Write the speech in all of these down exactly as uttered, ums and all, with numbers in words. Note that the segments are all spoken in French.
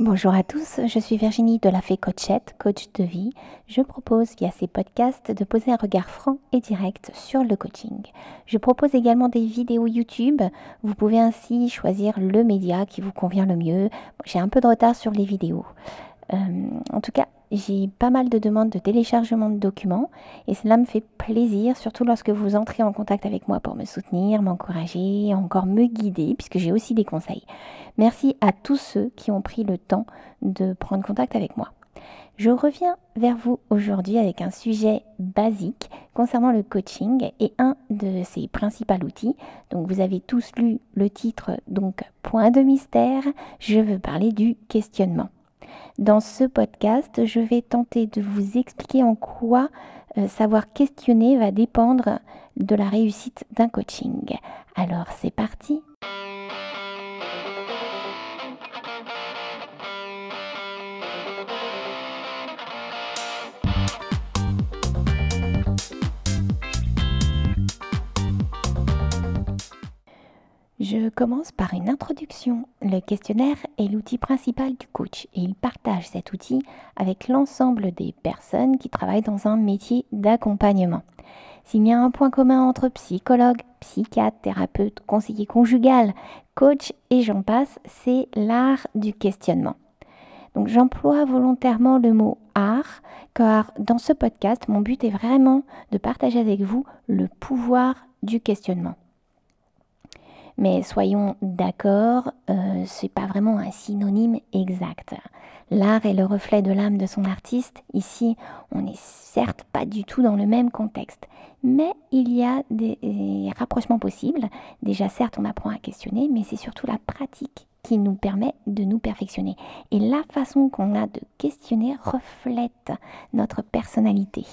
Bonjour à tous, je suis Virginie de la Fée Coachette, coach de vie. Je propose via ces podcasts de poser un regard franc et direct sur le coaching. Je propose également des vidéos YouTube. Vous pouvez ainsi choisir le média qui vous convient le mieux. J'ai un peu de retard sur les vidéos. Euh, en tout cas, j'ai pas mal de demandes de téléchargement de documents et cela me fait plaisir, surtout lorsque vous entrez en contact avec moi pour me soutenir, m'encourager, encore me guider, puisque j'ai aussi des conseils. Merci à tous ceux qui ont pris le temps de prendre contact avec moi. Je reviens vers vous aujourd'hui avec un sujet basique concernant le coaching et un de ses principaux outils. Donc vous avez tous lu le titre, donc point de mystère, je veux parler du questionnement. Dans ce podcast, je vais tenter de vous expliquer en quoi euh, savoir questionner va dépendre de la réussite d'un coaching. Alors, c'est parti! Je commence par une introduction. Le questionnaire est l'outil principal du coach et il partage cet outil avec l'ensemble des personnes qui travaillent dans un métier d'accompagnement. S'il y a un point commun entre psychologue, psychiatre, thérapeute, conseiller conjugal, coach et j'en passe, c'est l'art du questionnement. Donc j'emploie volontairement le mot art car dans ce podcast, mon but est vraiment de partager avec vous le pouvoir du questionnement. Mais soyons d'accord, euh, c'est pas vraiment un synonyme exact. L'art est le reflet de l'âme de son artiste. Ici, on n'est certes pas du tout dans le même contexte, mais il y a des, des rapprochements possibles. Déjà, certes, on apprend à questionner, mais c'est surtout la pratique qui nous permet de nous perfectionner. Et la façon qu'on a de questionner reflète notre personnalité.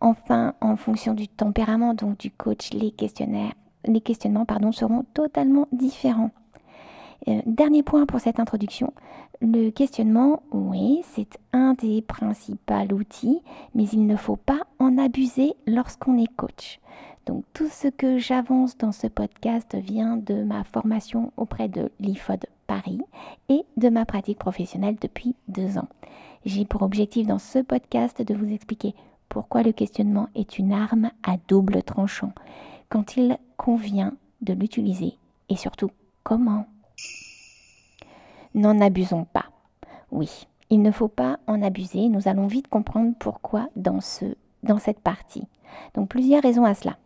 Enfin, en fonction du tempérament, donc du coach, les questionnaires, Les questionnements pardon, seront totalement différents. Euh, dernier point pour cette introduction, le questionnement, oui, c'est un des principaux outils, mais il ne faut pas en abuser lorsqu'on est coach. Donc tout ce que j'avance dans ce podcast vient de ma formation auprès de l'I F O D Paris et de ma pratique professionnelle depuis deux ans. J'ai pour objectif dans ce podcast de vous expliquer pourquoi le questionnement est une arme à double tranchant, quand il convient de l'utiliser et surtout comment. N'en abusons pas. Oui, il ne faut pas en abuser. Nous allons vite comprendre pourquoi dans, ce, dans cette partie. Donc plusieurs raisons à cela.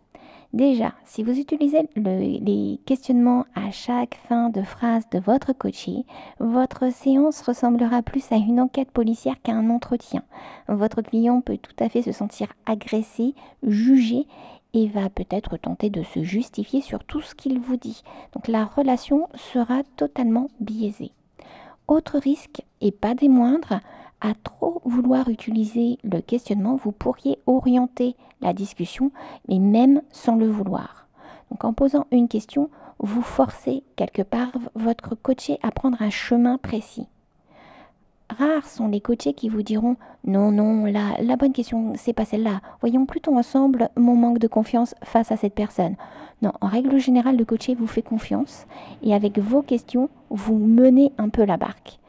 Déjà, si vous utilisez le, les questionnements à chaque fin de phrase de votre coaché, votre séance ressemblera plus à une enquête policière qu'à un entretien. Votre client peut tout à fait se sentir agressé, jugé et va peut-être tenter de se justifier sur tout ce qu'il vous dit. Donc la relation sera totalement biaisée. Autre risque, et pas des moindres, à trop vouloir utiliser le questionnement, vous pourriez orienter la discussion, mais même sans le vouloir. Donc en posant une question, vous forcez quelque part votre coaché à prendre un chemin précis. Rares sont les coachés qui vous diront « Non, non, la, la bonne question, c'est pas celle-là. Voyons plutôt ensemble mon manque de confiance face à cette personne. » Non, en règle générale, le coaché vous fait confiance et avec vos questions, vous menez un peu la barque.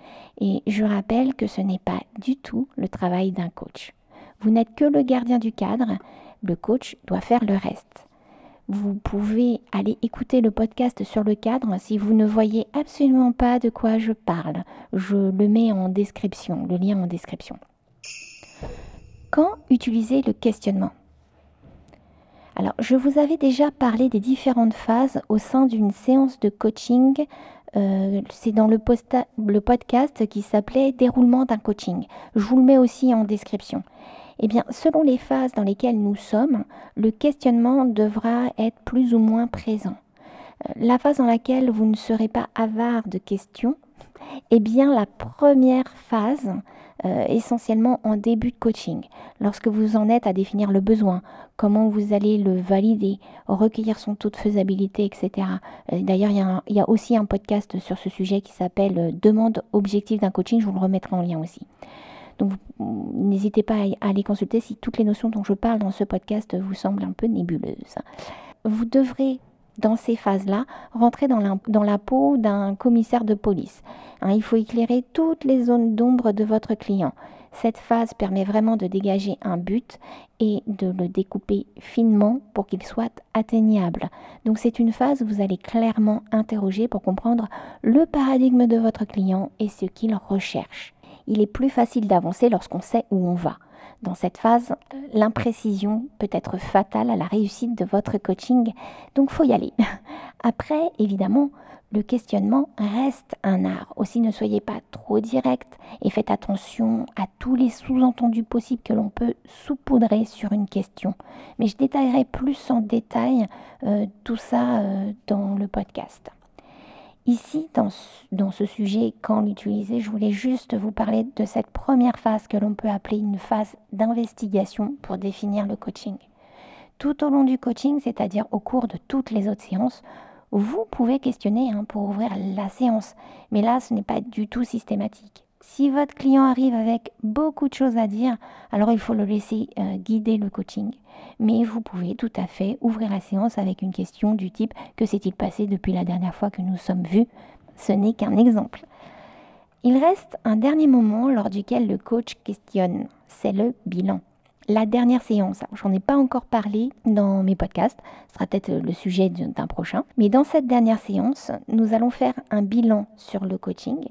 Et je rappelle que ce n'est pas du tout le travail d'un coach. Vous n'êtes que le gardien du cadre, le coach doit faire le reste. Vous pouvez aller écouter le podcast sur le cadre si vous ne voyez absolument pas de quoi je parle. Je le mets en description, le lien en description. Quand utiliser le questionnement ? Alors, je vous avais déjà parlé des différentes phases au sein d'une séance de coaching. Euh, c'est dans le, posta- le podcast qui s'appelait « Déroulement d'un coaching ». Je vous le mets aussi en description. Eh bien, selon les phases dans lesquelles nous sommes, le questionnement devra être plus ou moins présent. Euh, la phase dans laquelle vous ne serez pas avare de questions, eh bien, la première phase, euh, essentiellement en début de coaching, lorsque vous en êtes à définir le besoin, comment vous allez le valider, recueillir son taux de faisabilité, et cetera. D'ailleurs, il y a un, il y a aussi un podcast sur ce sujet qui s'appelle « Demande objectif d'un coaching », je vous le remettrai en lien aussi. Donc, vous, n'hésitez pas à, à les consulter si toutes les notions dont je parle dans ce podcast vous semblent un peu nébuleuses. Vous devrez dans ces phases-là, rentrer dans la, dans la peau d'un commissaire de police. Hein, il faut éclairer toutes les zones d'ombre de votre client. Cette phase permet vraiment de dégager un but et de le découper finement pour qu'il soit atteignable. Donc c'est une phase où vous allez clairement interroger pour comprendre le paradigme de votre client et ce qu'il recherche. Il est plus facile d'avancer lorsqu'on sait où on va. Dans cette phase, l'imprécision peut être fatale à la réussite de votre coaching, donc faut y aller. Après, évidemment, le questionnement reste un art. Aussi, ne soyez pas trop direct et faites attention à tous les sous-entendus possibles que l'on peut saupoudrer sur une question. Mais je détaillerai plus en détail euh, tout ça euh, dans le podcast. Ici, dans ce, dans ce sujet, quand l'utiliser, je voulais juste vous parler de cette première phase que l'on peut appeler une phase d'investigation pour définir le coaching. Tout au long du coaching, c'est-à-dire au cours de toutes les autres séances, vous pouvez questionner hein, pour ouvrir la séance, mais là, ce n'est pas du tout systématique. Si votre client arrive avec beaucoup de choses à dire, alors il faut le laisser euh, guider le coaching. Mais vous pouvez tout à fait ouvrir la séance avec une question du type « Que s'est-il passé depuis la dernière fois que nous sommes vus ?» Ce n'est qu'un exemple. Il reste un dernier moment lors duquel le coach questionne, c'est le bilan. La dernière séance, j'en ai pas encore parlé dans mes podcasts, ce sera peut-être le sujet d'un prochain. Mais dans cette dernière séance, nous allons faire un bilan sur le coaching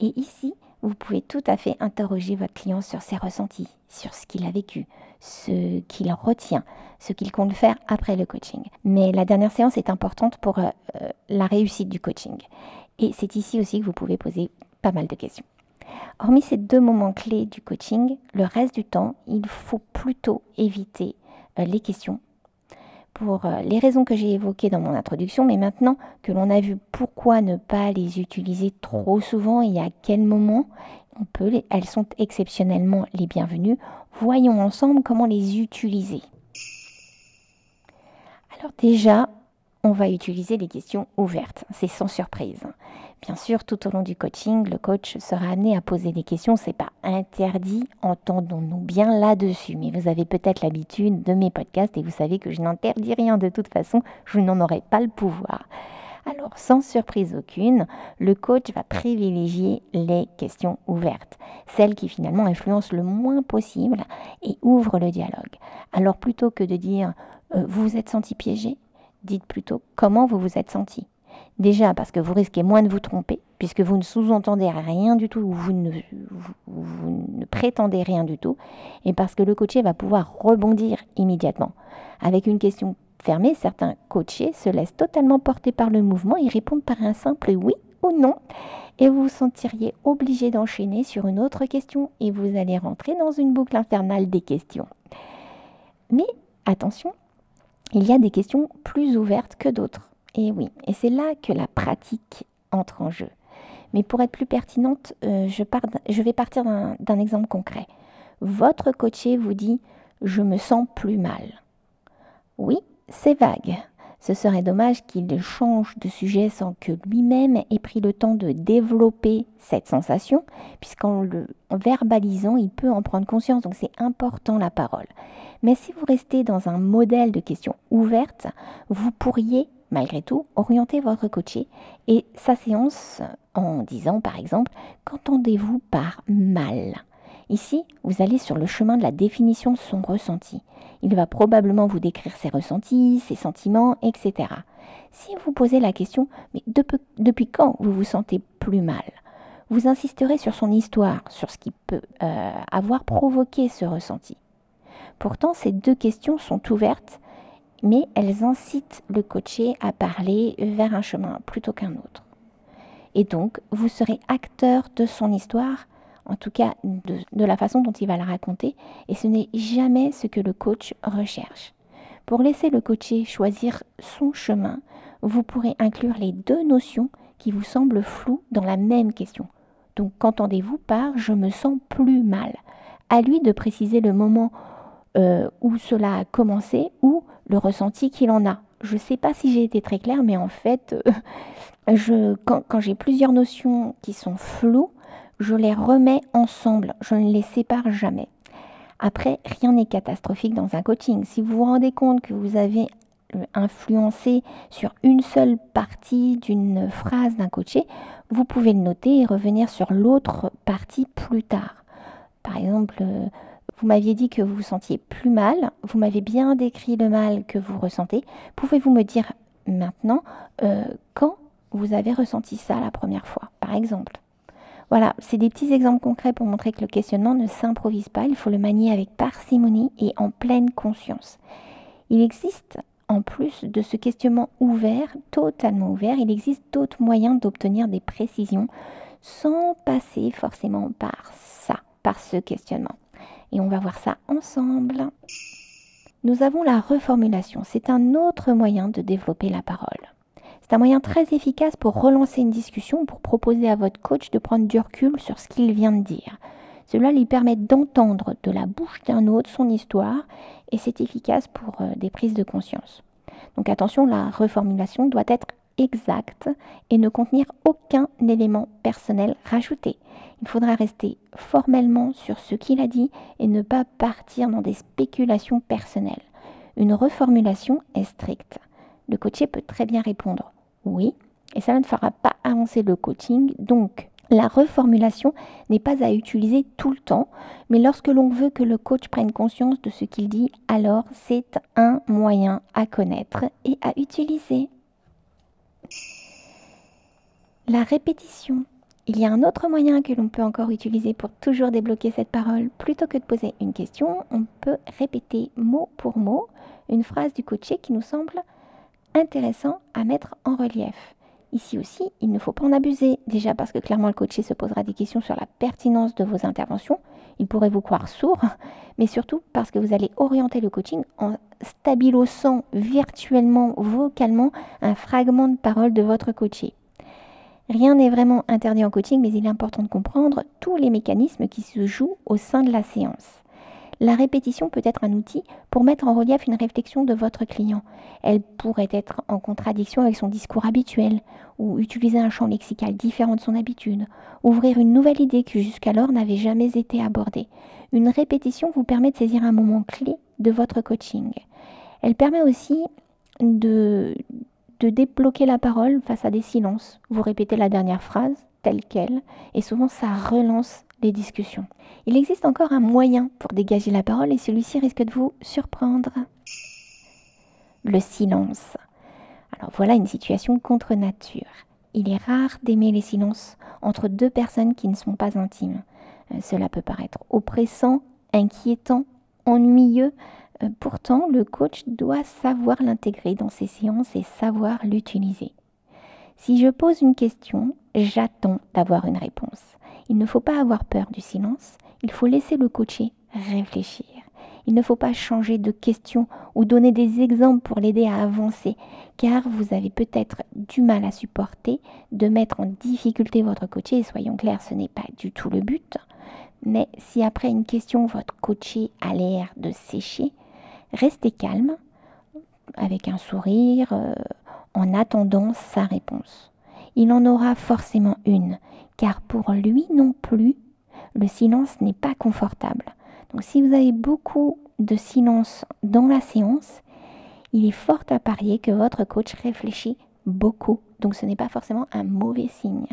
et ici, vous pouvez tout à fait interroger votre client sur ses ressentis, sur ce qu'il a vécu, ce qu'il retient, ce qu'il compte faire après le coaching. Mais la dernière séance est importante pour euh, la réussite du coaching. Et c'est ici aussi que vous pouvez poser pas mal de questions. Hormis ces deux moments clés du coaching, le reste du temps, il faut plutôt éviter euh, les questions. Pour les raisons que j'ai évoquées dans mon introduction, mais maintenant que l'on a vu pourquoi ne pas les utiliser trop souvent et à quel moment, on peut les, elles sont exceptionnellement les bienvenues. Voyons ensemble comment les utiliser. Alors déjà, on va utiliser les questions ouvertes, c'est sans surprise. Bien sûr, tout au long du coaching, le coach sera amené à poser des questions, c'est pas interdit, entendons-nous bien là-dessus. Mais vous avez peut-être l'habitude de mes podcasts et vous savez que je n'interdis rien de toute façon, je n'en aurai pas le pouvoir. Alors, sans surprise aucune, le coach va privilégier les questions ouvertes, celles qui finalement influencent le moins possible et ouvrent le dialogue. Alors, plutôt que de dire euh, « vous vous êtes senti piégé », dites plutôt comment vous vous êtes senti. Déjà parce que vous risquez moins de vous tromper, puisque vous ne sous-entendez rien du tout, ou vous ne, vous, vous ne prétendez rien du tout, et parce que le coaché va pouvoir rebondir immédiatement. Avec une question fermée, certains coachés se laissent totalement porter par le mouvement et répondent par un simple oui ou non, et vous vous sentiriez obligé d'enchaîner sur une autre question, et vous allez rentrer dans une boucle infernale des questions. Mais attention, il y a des questions plus ouvertes que d'autres, et oui, et c'est là que la pratique entre en jeu. Mais pour être plus pertinente, euh, je, part, je vais partir d'un, d'un exemple concret. Votre coaché vous dit « je me sens plus mal ». Oui, c'est vague. Ce serait dommage qu'il change de sujet sans que lui-même ait pris le temps de développer cette sensation, puisqu'en le verbalisant, il peut en prendre conscience, donc c'est important la parole. Mais si vous restez dans un modèle de questions ouvertes, vous pourriez, malgré tout, orienter votre coaché et sa séance en disant, par exemple, « qu'entendez-vous par « mal » » Ici, vous allez sur le chemin de la définition de son ressenti. Il va probablement vous décrire ses ressentis, ses sentiments, et cetera. Si vous posez la question « mais depuis, depuis quand vous vous sentez plus mal ?» vous insisterez sur son histoire, sur ce qui peut euh, avoir provoqué ce ressenti. Pourtant, ces deux questions sont ouvertes, mais elles incitent le coaché à parler vers un chemin plutôt qu'un autre. Et donc, vous serez acteur de son histoire, en tout cas de, de la façon dont il va la raconter, et ce n'est jamais ce que le coach recherche. Pour laisser le coaché choisir son chemin, vous pourrez inclure les deux notions qui vous semblent floues dans la même question. Donc, qu'entendez-vous par « je me sens plus mal » ? À lui de préciser le moment euh, où cela a commencé ou le ressenti qu'il en a. Je ne sais pas si j'ai été très claire, mais en fait, euh, je, quand, quand j'ai plusieurs notions qui sont floues, je les remets ensemble, je ne les sépare jamais. Après, rien n'est catastrophique dans un coaching. Si vous vous rendez compte que vous avez influencer sur une seule partie d'une phrase d'un coaché, vous pouvez le noter et revenir sur l'autre partie plus tard. Par exemple, vous m'aviez dit que vous vous sentiez plus mal, vous m'avez bien décrit le mal que vous ressentez. Pouvez-vous me dire maintenant euh, quand vous avez ressenti ça la première fois, par exemple ? Voilà, c'est des petits exemples concrets pour montrer que le questionnement ne s'improvise pas, il faut le manier avec parcimonie et en pleine conscience. Il existe, en plus de ce questionnement ouvert, totalement ouvert, il existe d'autres moyens d'obtenir des précisions sans passer forcément par ça, par ce questionnement. Et on va voir ça ensemble. Nous avons la reformulation, c'est un autre moyen de développer la parole. C'est un moyen très efficace pour relancer une discussion, pour proposer à votre coach de prendre du recul sur ce qu'il vient de dire. Cela lui permet d'entendre de la bouche d'un autre son histoire et c'est efficace pour des prises de conscience. Donc attention, la reformulation doit être exacte et ne contenir aucun élément personnel rajouté. Il faudra rester formellement sur ce qu'il a dit et ne pas partir dans des spéculations personnelles. Une reformulation est stricte. Le coaché peut très bien répondre. Oui, et ça ne fera pas avancer le coaching, donc la reformulation n'est pas à utiliser tout le temps, mais lorsque l'on veut que le coach prenne conscience de ce qu'il dit, alors c'est un moyen à connaître et à utiliser. La répétition. Il y a un autre moyen que l'on peut encore utiliser pour toujours débloquer cette parole. Plutôt que de poser une question, on peut répéter mot pour mot une phrase du coaché qui nous semble intéressant à mettre en relief. Ici aussi, il ne faut pas en abuser, déjà parce que clairement le coaché se posera des questions sur la pertinence de vos interventions, il pourrait vous croire sourd, mais surtout parce que vous allez orienter le coaching en stabilosant virtuellement, vocalement, un fragment de parole de votre coaché. Rien n'est vraiment interdit en coaching, mais il est important de comprendre tous les mécanismes qui se jouent au sein de la séance. La répétition peut être un outil pour mettre en relief une réflexion de votre client. Elle pourrait être en contradiction avec son discours habituel, ou utiliser un champ lexical différent de son habitude, ouvrir une nouvelle idée qui jusqu'alors n'avait jamais été abordée. Une répétition vous permet de saisir un moment clé de votre coaching. Elle permet aussi de, de débloquer la parole face à des silences. Vous répétez la dernière phrase, telle qu'elle, et souvent ça relance les discussions. Il existe encore un moyen pour dégager la parole et celui-ci risque de vous surprendre. Le silence. Alors voilà une situation contre nature. Il est rare d'aimer les silences entre deux personnes qui ne sont pas intimes. Euh, cela peut paraître oppressant, inquiétant, ennuyeux. Euh, pourtant, le coach doit savoir l'intégrer dans ses séances et savoir l'utiliser. Si je pose une question, j'attends d'avoir une réponse. Il ne faut pas avoir peur du silence, il faut laisser le coaché réfléchir. Il ne faut pas changer de question ou donner des exemples pour l'aider à avancer, car vous avez peut-être du mal à supporter de mettre en difficulté votre coaché, et soyons clairs, ce n'est pas du tout le but. Mais si après une question, votre coaché a l'air de sécher, restez calme, avec un sourire, euh, en attendant sa réponse. Il en aura forcément une, car pour lui non plus, le silence n'est pas confortable. Donc si vous avez beaucoup de silence dans la séance, il est fort à parier que votre coach réfléchit beaucoup. Donc ce n'est pas forcément un mauvais signe.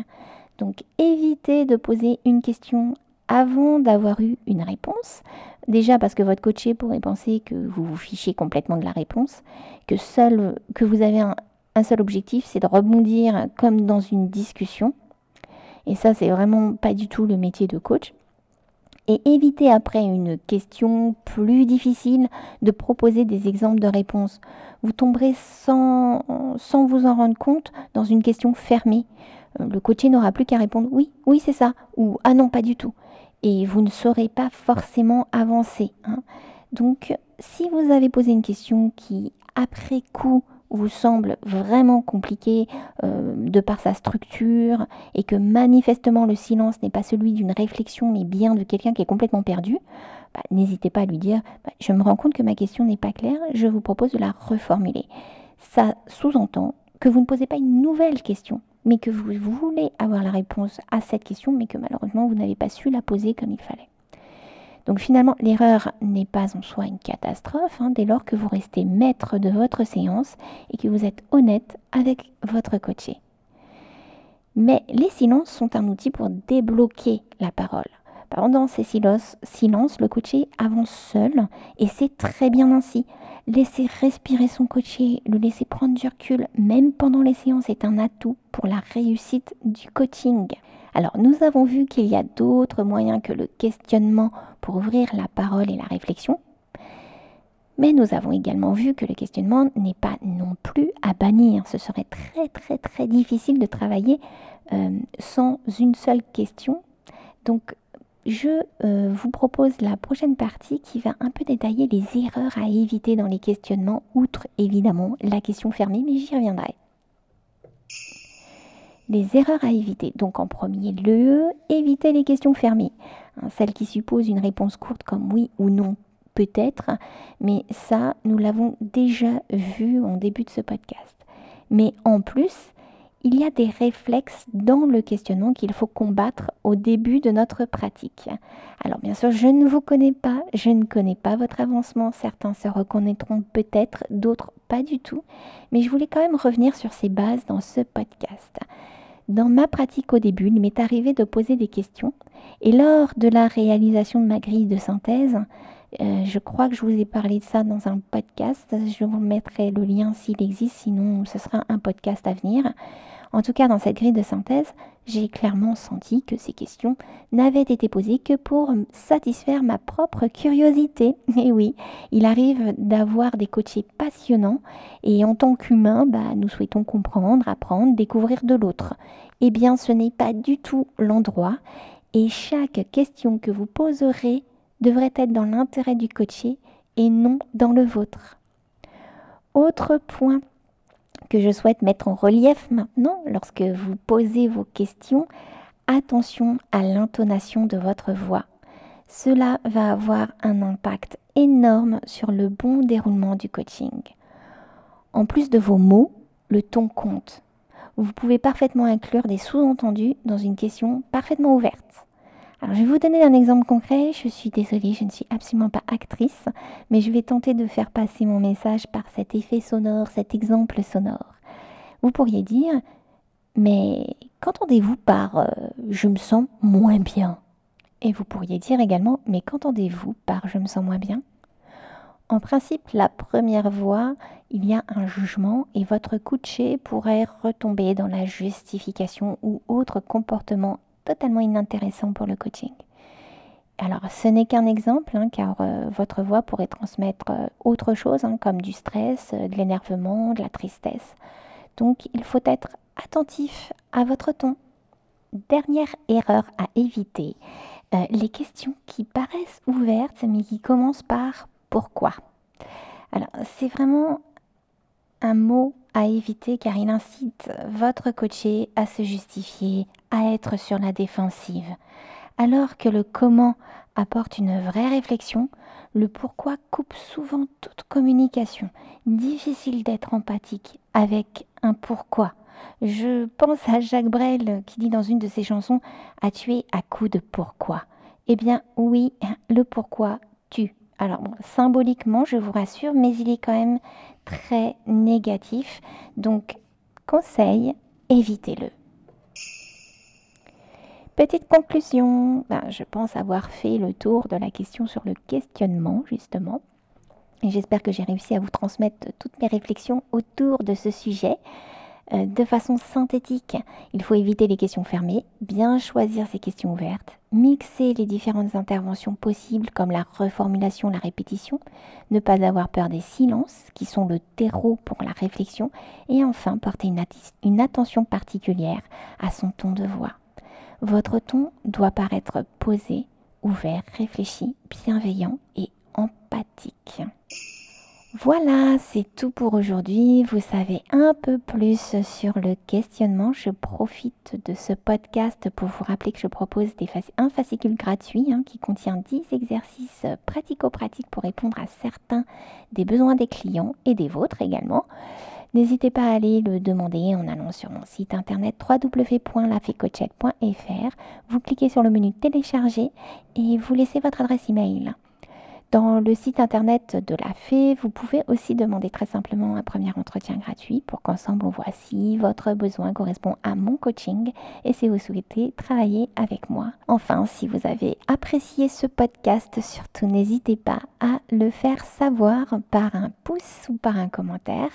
Donc évitez de poser une question avant d'avoir eu une réponse, déjà parce que votre coaché pourrait penser que vous vous fichez complètement de la réponse, que, seul, que vous avez un Un seul objectif, c'est de rebondir comme dans une discussion. Et ça, c'est vraiment pas du tout le métier de coach. Et évitez après une question plus difficile de proposer des exemples de réponses. Vous tomberez sans, sans vous en rendre compte dans une question fermée. Le coaché n'aura plus qu'à répondre oui, oui c'est ça, ou ah non pas du tout. Et vous ne saurez pas forcément avancer. Hein. Donc, si vous avez posé une question qui, après coup, vous semble vraiment compliqué euh, de par sa structure et que manifestement le silence n'est pas celui d'une réflexion mais bien de quelqu'un qui est complètement perdu, bah, n'hésitez pas à lui dire bah, « je me rends compte que ma question n'est pas claire, je vous propose de la reformuler ». Ça sous-entend que vous ne posez pas une nouvelle question mais que vous voulez avoir la réponse à cette question mais que malheureusement vous n'avez pas su la poser comme il fallait. Donc finalement, l'erreur n'est pas en soi une catastrophe, hein, dès lors que vous restez maître de votre séance et que vous êtes honnête avec votre coaché. Mais les silences sont un outil pour débloquer la parole. Pendant ces silences, silence, le coaché avance seul et c'est très bien ainsi. Laisser respirer son coaché, le laisser prendre du recul, même pendant les séances, est un atout pour la réussite du coaching. Alors, nous avons vu qu'il y a d'autres moyens que le questionnement pour ouvrir la parole et la réflexion. Mais nous avons également vu que le questionnement n'est pas non plus à bannir. Ce serait très très très difficile de travailler euh, sans une seule question. Donc, je euh, vous propose la prochaine partie qui va un peu détailler les erreurs à éviter dans les questionnements, outre évidemment la question fermée, mais j'y reviendrai. Les erreurs à éviter. Donc en premier lieu, éviter les questions fermées. Hein, celles qui supposent une réponse courte comme oui ou non, peut-être, mais ça, nous l'avons déjà vu en début de ce podcast. Mais en plus, il y a des réflexes dans le questionnement qu'il faut combattre au début de notre pratique. Alors bien sûr, je ne vous connais pas, je ne connais pas votre avancement, certains se reconnaîtront peut-être, d'autres pas du tout, mais je voulais quand même revenir sur ces bases dans ce podcast. Dans ma pratique au début, il m'est arrivé de poser des questions et lors de la réalisation de ma grille de synthèse, Euh, je crois que je vous ai parlé de ça dans un podcast, je vous mettrai le lien s'il existe, sinon ce sera un podcast à venir. En tout cas, dans cette grille de synthèse, j'ai clairement senti que ces questions n'avaient été posées que pour satisfaire ma propre curiosité. Et oui, il arrive d'avoir des coachés passionnants et en tant qu'humains, bah, nous souhaitons comprendre, apprendre, découvrir de l'autre. Eh bien, ce n'est pas du tout l'endroit et chaque question que vous poserez devrait être dans l'intérêt du coaché et non dans le vôtre. Autre point que je souhaite mettre en relief maintenant, lorsque vous posez vos questions, attention à l'intonation de votre voix. Cela va avoir un impact énorme sur le bon déroulement du coaching. En plus de vos mots, le ton compte. Vous pouvez parfaitement inclure des sous-entendus dans une question parfaitement ouverte. Alors, je vais vous donner un exemple concret, je suis désolée, je ne suis absolument pas actrice, mais je vais tenter de faire passer mon message par cet effet sonore, cet exemple sonore. Vous pourriez dire, mais qu'entendez-vous par euh, « je me sens moins bien » ? Et vous pourriez dire également, mais qu'entendez-vous par « je me sens moins bien » ? En principe, la première voix, il y a un jugement et votre coaché pourrait retomber dans la justification ou autre comportement totalement inintéressant pour le coaching. Alors, ce n'est qu'un exemple, hein, car euh, votre voix pourrait transmettre euh, autre chose, hein, comme du stress, euh, de l'énervement, de la tristesse. Donc, il faut être attentif à votre ton. Dernière erreur à éviter, euh, les questions qui paraissent ouvertes, mais qui commencent par « pourquoi ». Alors, c'est vraiment un mot à éviter car il incite votre coaché à se justifier, à être sur la défensive. Alors que le comment apporte une vraie réflexion, le pourquoi coupe souvent toute communication. Difficile d'être empathique avec un pourquoi. Je pense à Jacques Brel qui dit dans une de ses chansons « à tuer à coups de pourquoi ». Eh bien oui, le pourquoi tue. Alors bon, symboliquement, je vous rassure, mais il est quand même très négatif. Donc, conseil, évitez-le. Petite conclusion, ben, je pense avoir fait le tour de la question sur le questionnement, justement. Et j'espère que j'ai réussi à vous transmettre toutes mes réflexions autour de ce sujet. Euh, de façon synthétique, il faut éviter les questions fermées, bien choisir ses questions ouvertes. Mixer les différentes interventions possibles comme la reformulation, la répétition, ne pas avoir peur des silences qui sont le terreau pour la réflexion et enfin porter une, atti- une attention particulière à son ton de voix. Votre ton doit paraître posé, ouvert, réfléchi, bienveillant et empathique. Voilà, c'est tout pour aujourd'hui. Vous savez un peu plus sur le questionnement. Je profite de ce podcast pour vous rappeler que je propose des fac- un fascicule gratuit hein, qui contient dix exercices pratico-pratiques pour répondre à certains des besoins des clients et des vôtres également. N'hésitez pas à aller le demander en allant sur mon site internet w w w point la fée coachette point f r. Vous cliquez sur le menu télécharger et vous laissez votre adresse email. Dans le site internet de la Fée, vous pouvez aussi demander très simplement un premier entretien gratuit pour qu'ensemble on voit si votre besoin correspond à mon coaching et si vous souhaitez travailler avec moi. Enfin, si vous avez apprécié ce podcast, surtout n'hésitez pas à le faire savoir par un pouce ou par un commentaire.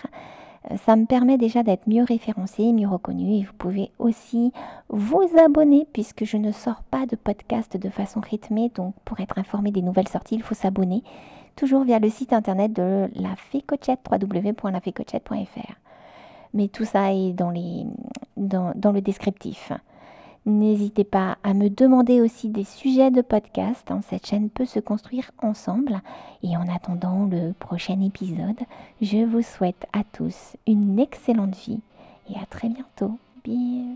Ça me permet déjà d'être mieux référencée, mieux reconnue, et vous pouvez aussi vous abonner puisque je ne sors pas de podcast de façon rythmée, donc pour être informé des nouvelles sorties, il faut s'abonner, toujours via le site internet de la Fée Coachette, w w w point la fée coachette point f r. Mais tout ça est dans, les, dans, dans le descriptif. N'hésitez pas à me demander aussi des sujets de podcast. Hein, cette chaîne peut se construire ensemble. Et en attendant le prochain épisode, je vous souhaite à tous une excellente vie et à très bientôt. Bisous.